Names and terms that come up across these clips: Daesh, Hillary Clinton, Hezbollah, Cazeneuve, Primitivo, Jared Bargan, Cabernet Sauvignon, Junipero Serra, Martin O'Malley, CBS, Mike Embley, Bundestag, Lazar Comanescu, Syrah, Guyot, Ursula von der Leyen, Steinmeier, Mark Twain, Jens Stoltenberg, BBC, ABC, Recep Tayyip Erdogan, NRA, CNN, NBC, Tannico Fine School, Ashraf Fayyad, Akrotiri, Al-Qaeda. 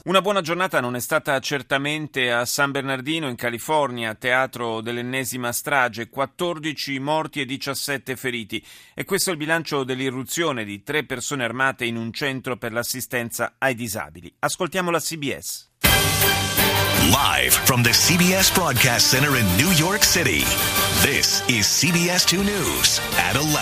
Una buona giornata non è stata certamente a San Bernardino in California, teatro dell'ennesima strage, 14 morti e 17 feriti. E questo è il bilancio dell'irruzione di 3 persone armate in un centro per l'assistenza ai disabili. Ascoltiamo la CBS. Live from the CBS Broadcast Center in New York City. This is CBS 2 News at 11.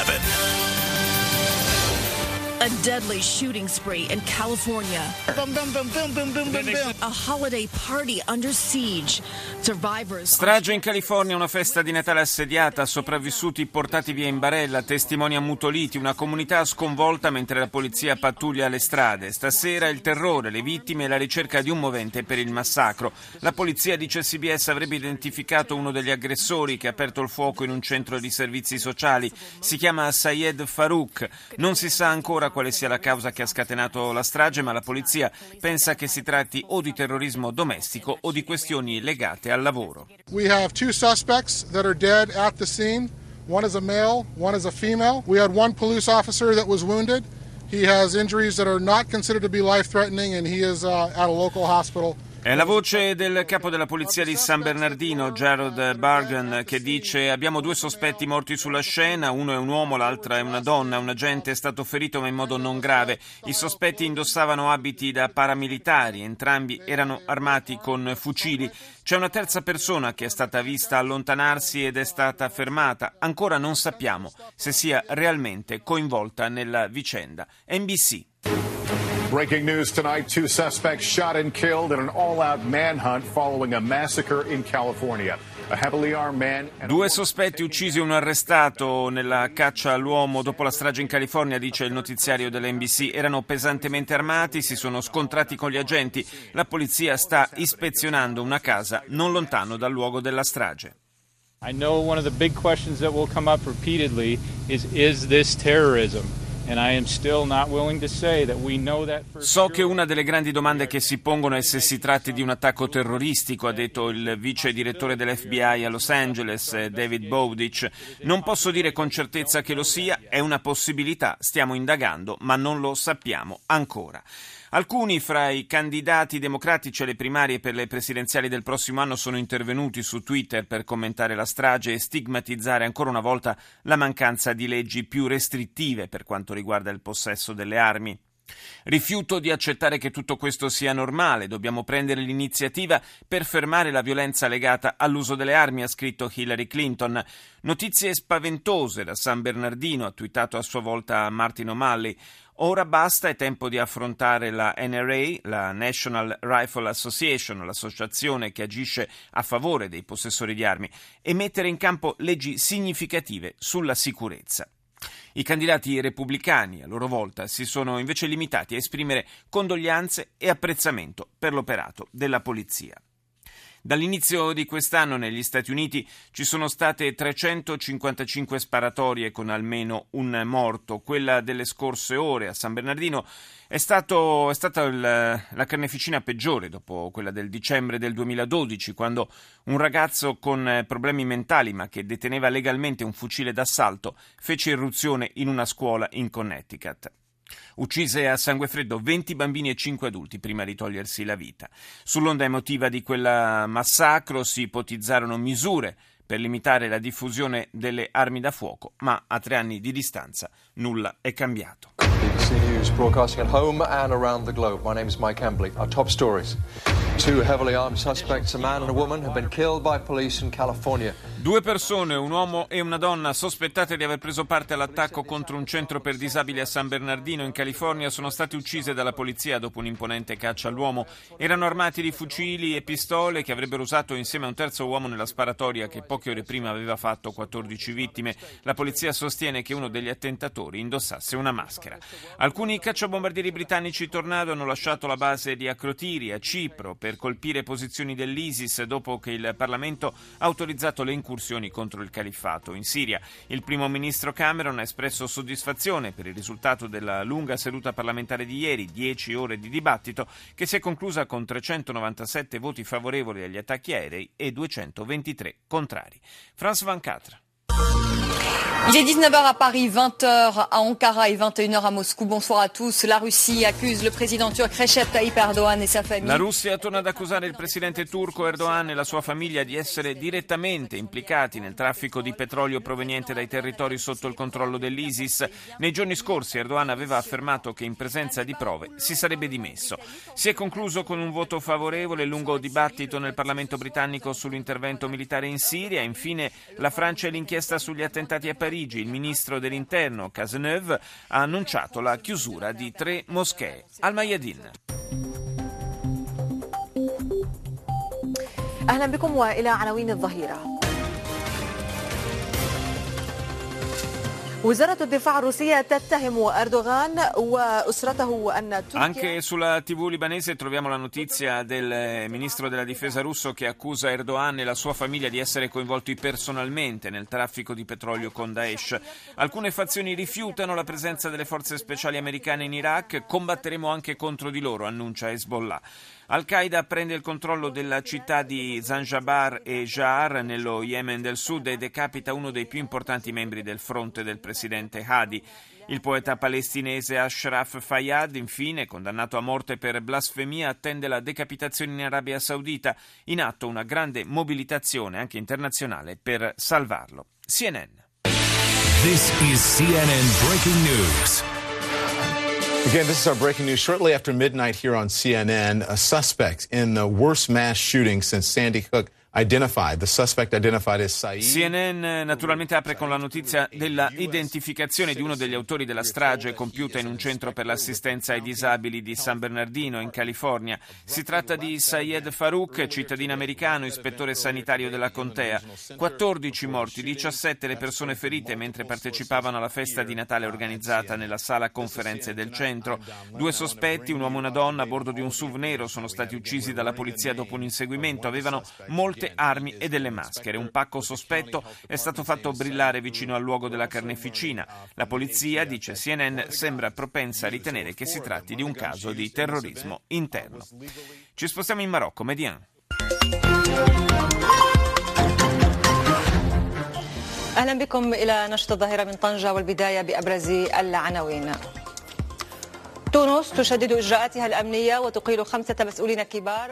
A deadly shooting spree in California. Boom, boom, boom, boom, boom, boom, boom, boom. A holiday party under siege. Survivors. Strage in California, una festa di Natale assediata, sopravvissuti portati via in barella, testimoni ammutoliti, una comunità sconvolta mentre la polizia pattuglia le strade. Stasera il terrore, le vittime e la ricerca di un movente per il massacro. La polizia, dice CBS, avrebbe identificato uno degli aggressori che ha aperto il fuoco in un centro di servizi sociali. Si chiama Syed Farouk. Non si sa ancora quale sia la causa che ha scatenato la strage, ma la polizia pensa che si tratti o di terrorismo domestico o di questioni legate al lavoro. We have 2 suspects that are dead at the scene. One is a male, one is a female. We had 1 police officer that was wounded. He has injuries that are not considered to be life-threatening and he is at a local hospital. È la voce del capo della polizia di San Bernardino, Jared Bargan, che dice: abbiamo 2 sospetti morti sulla scena, uno è un uomo, l'altra è una donna, un agente è stato ferito ma in modo non grave. I sospetti indossavano abiti da paramilitari, entrambi erano armati con fucili. C'è una terza persona che è stata vista allontanarsi ed è stata fermata. Ancora non sappiamo se sia realmente coinvolta nella vicenda. NBC. Breaking news tonight, 2 suspects shot and killed in an all-out manhunt following a massacre in California. 2 sospetti uccisi e un arrestato nella caccia all'uomo dopo la strage in California, dice il notiziario dell'NBC. Erano pesantemente armati, si sono scontrati con gli agenti. La polizia sta ispezionando una casa non lontano dal luogo della strage. I know one of the big questions that will come up repeatedly is this terrorism? So che una delle grandi domande che si pongono è se si tratti di un attacco terroristico, ha detto il vice direttore dell'FBI a Los Angeles, David Bowditch. Non posso dire con certezza che lo sia, è una possibilità, stiamo indagando, ma non lo sappiamo ancora. Alcuni fra i candidati democratici alle primarie per le presidenziali del prossimo anno sono intervenuti su Twitter per commentare la strage e stigmatizzare ancora una volta la mancanza di leggi più restrittive per quanto riguarda il possesso delle armi. Rifiuto di accettare che tutto questo sia normale, dobbiamo prendere l'iniziativa per fermare la violenza legata all'uso delle armi, ha scritto Hillary Clinton. Notizie spaventose da San Bernardino, ha twittato a sua volta Martin O'Malley. Ora basta, è tempo di affrontare la NRA, la National Rifle Association, l'associazione che agisce a favore dei possessori di armi, e mettere in campo leggi significative sulla sicurezza. I candidati repubblicani, a loro volta, si sono invece limitati a esprimere condoglianze e apprezzamento per l'operato della polizia. Dall'inizio di quest'anno negli Stati Uniti ci sono state 355 sparatorie con almeno un morto. Quella delle scorse ore a San Bernardino è stata la carneficina peggiore dopo quella del dicembre del 2012, quando un ragazzo con problemi mentali ma che deteneva legalmente un fucile d'assalto fece irruzione in una scuola in Connecticut. Uccise a sangue freddo 20 bambini e 5 adulti prima di togliersi la vita. Sull'onda emotiva di quel massacro si ipotizzarono misure per limitare la diffusione delle armi da fuoco, ma a 3 anni di distanza nulla è cambiato. BBC News broadcasting at home and around the globe. My name is Mike Embley. Our top stories. 2 heavily armed suspects, a man and a woman, have been killed by police in California. 2 persone, un uomo e una donna, sospettate di aver preso parte all'attacco contro un centro per disabili a San Bernardino in California, sono state uccise dalla polizia dopo un'imponente caccia all'uomo. Erano armati di fucili e pistole che avrebbero usato insieme a un terzo uomo nella sparatoria che poche ore prima aveva fatto 14 vittime. La polizia sostiene che uno degli attentatori indossasse una maschera. Alcuni Alcuni cacciabombardieri britannici Tornado hanno lasciato la base di Akrotiri a Cipro per colpire posizioni dell'ISIS dopo che il Parlamento ha autorizzato le incursioni contro il califfato in Siria. Il primo ministro Cameron ha espresso soddisfazione per il risultato della lunga seduta parlamentare di ieri, 10 ore di dibattito, che si è conclusa con 397 voti favorevoli agli attacchi aerei e 223 contrari. France 24. Il est 19h à Paris, 20h à Ankara et 21h à Moscou. Bonsoir à tous. La Russie accuse le président turc Recep Tayyip Erdogan et sa famille. La Russia torna ad accusare il presidente turco Erdogan e la sua famiglia di essere direttamente implicati nel traffico di petrolio proveniente dai territori sotto il controllo dell'ISIS. Nei giorni scorsi Erdogan aveva affermato che in presenza di prove si sarebbe dimesso. Si è concluso con un voto favorevole e lungo dibattito nel Parlamento britannico sull'intervento militare in Siria. Infine la Francia e l'inchiesta sugli attentati a Parigi. Il ministro dell'Interno, Cazeneuve, ha annunciato la chiusura di 3 moschee al Mayadin. أهلا بكم وإلى عناوين الظهيرة. Anche sulla TV libanese troviamo la notizia del ministro della difesa russo che accusa Erdogan e la sua famiglia di essere coinvolti personalmente nel traffico di petrolio con Daesh. Alcune fazioni rifiutano la presenza delle forze speciali americane in Iraq. Combatteremo anche contro di loro, annuncia Hezbollah. Al-Qaeda prende il controllo della città di Zanjabar e Ja'ar nello Yemen del Sud e decapita uno dei più importanti membri del fronte del presidente Hadi. Il poeta palestinese Ashraf Fayyad, infine, condannato a morte per blasfemia, attende la decapitazione in Arabia Saudita. In atto una grande mobilitazione, anche internazionale, per salvarlo. CNN. This is CNN Breaking News. Again, this is our breaking news. Shortly after midnight here on CNN, a suspect in the worst mass shooting since Sandy Hook identified. The suspect identified as Syed. CNN naturalmente apre con la notizia della identificazione di uno degli autori della strage compiuta in un centro per l'assistenza ai disabili di San Bernardino in California. Si tratta di Syed Farouk, cittadino americano, ispettore sanitario della contea. 14 morti, 17 le persone ferite mentre partecipavano alla festa di Natale organizzata nella sala conferenze del centro. 2 sospetti, un uomo e una donna, a bordo di un SUV nero, sono stati uccisi dalla polizia dopo un inseguimento. Avevano molte armi e delle maschere. Un pacco sospetto è stato fatto brillare vicino al luogo della carneficina. La polizia, dice CNN, sembra propensa a ritenere che si tratti di un caso di terrorismo interno. Ci spostiamo in Marocco, Median. أهلا بكم إلى نشط الظهيرة من طنجة والبداية بأبرز العناوين.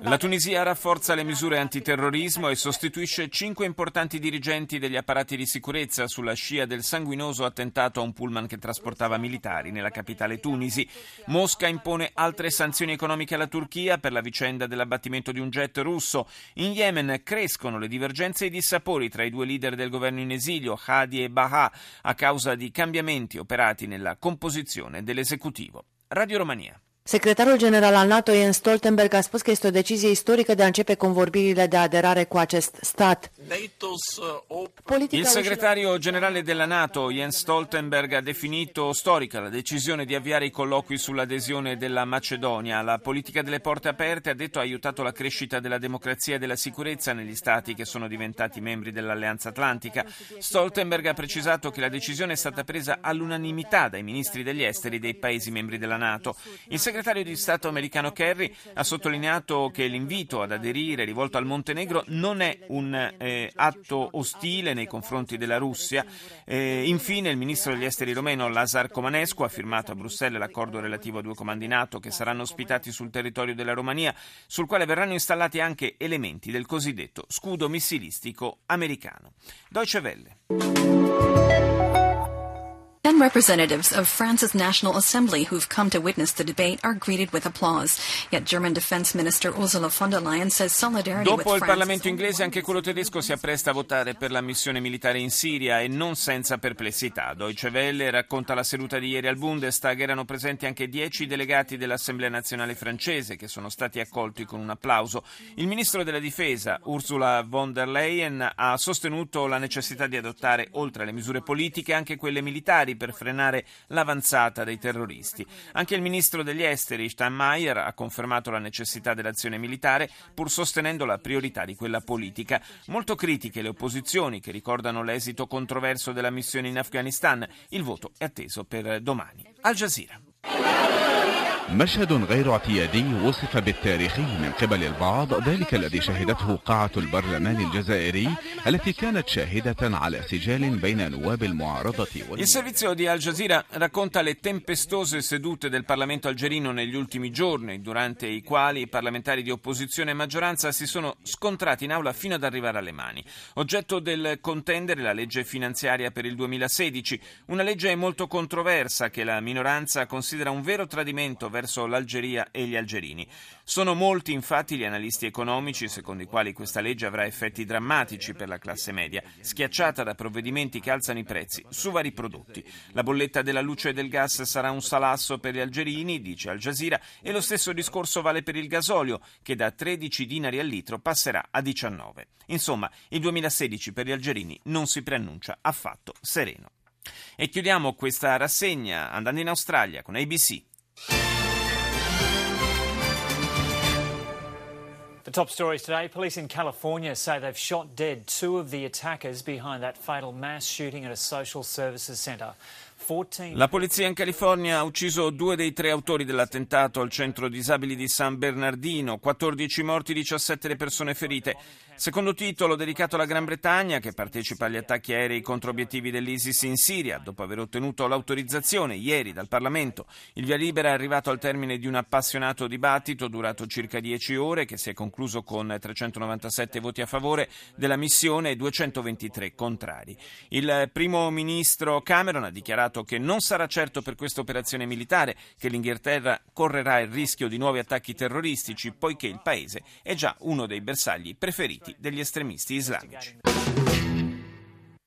La Tunisia rafforza le misure antiterrorismo e sostituisce 5 importanti dirigenti degli apparati di sicurezza sulla scia del sanguinoso attentato a un pullman che trasportava militari nella capitale Tunisi. Mosca impone altre sanzioni economiche alla Turchia per la vicenda dell'abbattimento di un jet russo. In Yemen crescono le divergenze e i dissapori tra i 2 leader del governo in esilio, Hadi e Baha, a causa di cambiamenti operati nella composizione dell'esecutivo. Radio Romania. Secretarul general al NATO, Jens Stoltenberg, a spus că este o decizie istorică de a începe convorbirile de aderare cu acest stat. Il segretario generale della NATO, Jens Stoltenberg, ha definito storica la decisione di avviare i colloqui sull'adesione della Macedonia. La politica delle porte aperte, ha detto, ha aiutato la crescita della democrazia e della sicurezza negli stati che sono diventati membri dell'Alleanza Atlantica. Stoltenberg ha precisato che la decisione è stata presa all'unanimità dai ministri degli esteri dei paesi membri della NATO. Il segretario di Stato americano Kerry ha sottolineato che l'invito ad aderire rivolto al Montenegro non è un atto ostile nei confronti della Russia. Infine, il ministro degli esteri romeno Lazar Comanescu ha firmato a Bruxelles l'accordo relativo a 2 comandi NATO che saranno ospitati sul territorio della Romania, sul quale verranno installati anche elementi del cosiddetto scudo missilistico americano. Deutsche Welle. 10 representatives of France's National Assembly who've come to witness the debate are greeted with applause. Yet German Defense Minister Ursula von der Leyen says solidarity with France. Dopo il Parlamento inglese anche quello tedesco si appresta a votare per la missione militare in Siria e non senza perplessità. Deutsche Welle racconta la seduta di ieri al Bundestag. Erano presenti anche 10 delegati dell'Assemblea Nazionale francese che sono stati accolti con un applauso. Il ministro della Difesa Ursula von der Leyen ha sostenuto la necessità di adottare oltre alle misure politiche anche quelle militari per frenare l'avanzata dei terroristi. Anche il ministro degli esteri, Steinmeier, ha confermato la necessità dell'azione militare, pur sostenendo la priorità di quella politica. Molto critiche le opposizioni, che ricordano l'esito controverso della missione in Afghanistan. Il voto è atteso per domani. Al Jazeera. مشهد غير اعتيادي وصف بالتاريخي من قبل البعض، ذلك الذي شهدته قاعة البرلمان الجزائري التي كانت شاهدة على سجال بين نواب المعارضة. Il servizio di Al Jazeera racconta le tempestose sedute del Parlamento algerino negli ultimi giorni, durante i quali i parlamentari di opposizione e maggioranza si sono scontrati in aula fino ad arrivare alle mani. Oggetto del contendere la legge finanziaria per il 2016, una legge molto controversa che la minoranza considera un vero tradimento verso l'Algeria e gli algerini. Sono molti infatti gli analisti economici secondo i quali questa legge avrà effetti drammatici per la classe media, schiacciata da provvedimenti che alzano i prezzi su vari prodotti. La bolletta della luce e del gas sarà un salasso per gli algerini, dice Al Jazeera, e lo stesso discorso vale per il gasolio, che da 13 dinari al litro passerà a 19. Insomma, il 2016 per gli algerini non si preannuncia affatto sereno. E chiudiamo questa rassegna andando in Australia con ABC. Top stories today. Police in California say they've shot dead two of the attackers behind that fatal mass shooting at a social services centre. La polizia in California ha ucciso 2 dei 3 autori dell'attentato al centro disabili di San Bernardino, 14 morti, 17 le persone ferite. Secondo titolo dedicato alla Gran Bretagna, che partecipa agli attacchi aerei contro obiettivi dell'ISIS in Siria, dopo aver ottenuto l'autorizzazione ieri dal Parlamento. Il via libera è arrivato al termine di un appassionato dibattito durato circa 10 ore, che si è concluso con 397 voti a favore della missione e 223 contrari. Il primo ministro Cameron ha dichiarato che non sarà certo per questa operazione militare che l'Inghilterra correrà il rischio di nuovi attacchi terroristici, poiché il paese è già uno dei bersagli preferiti degli estremisti islamici.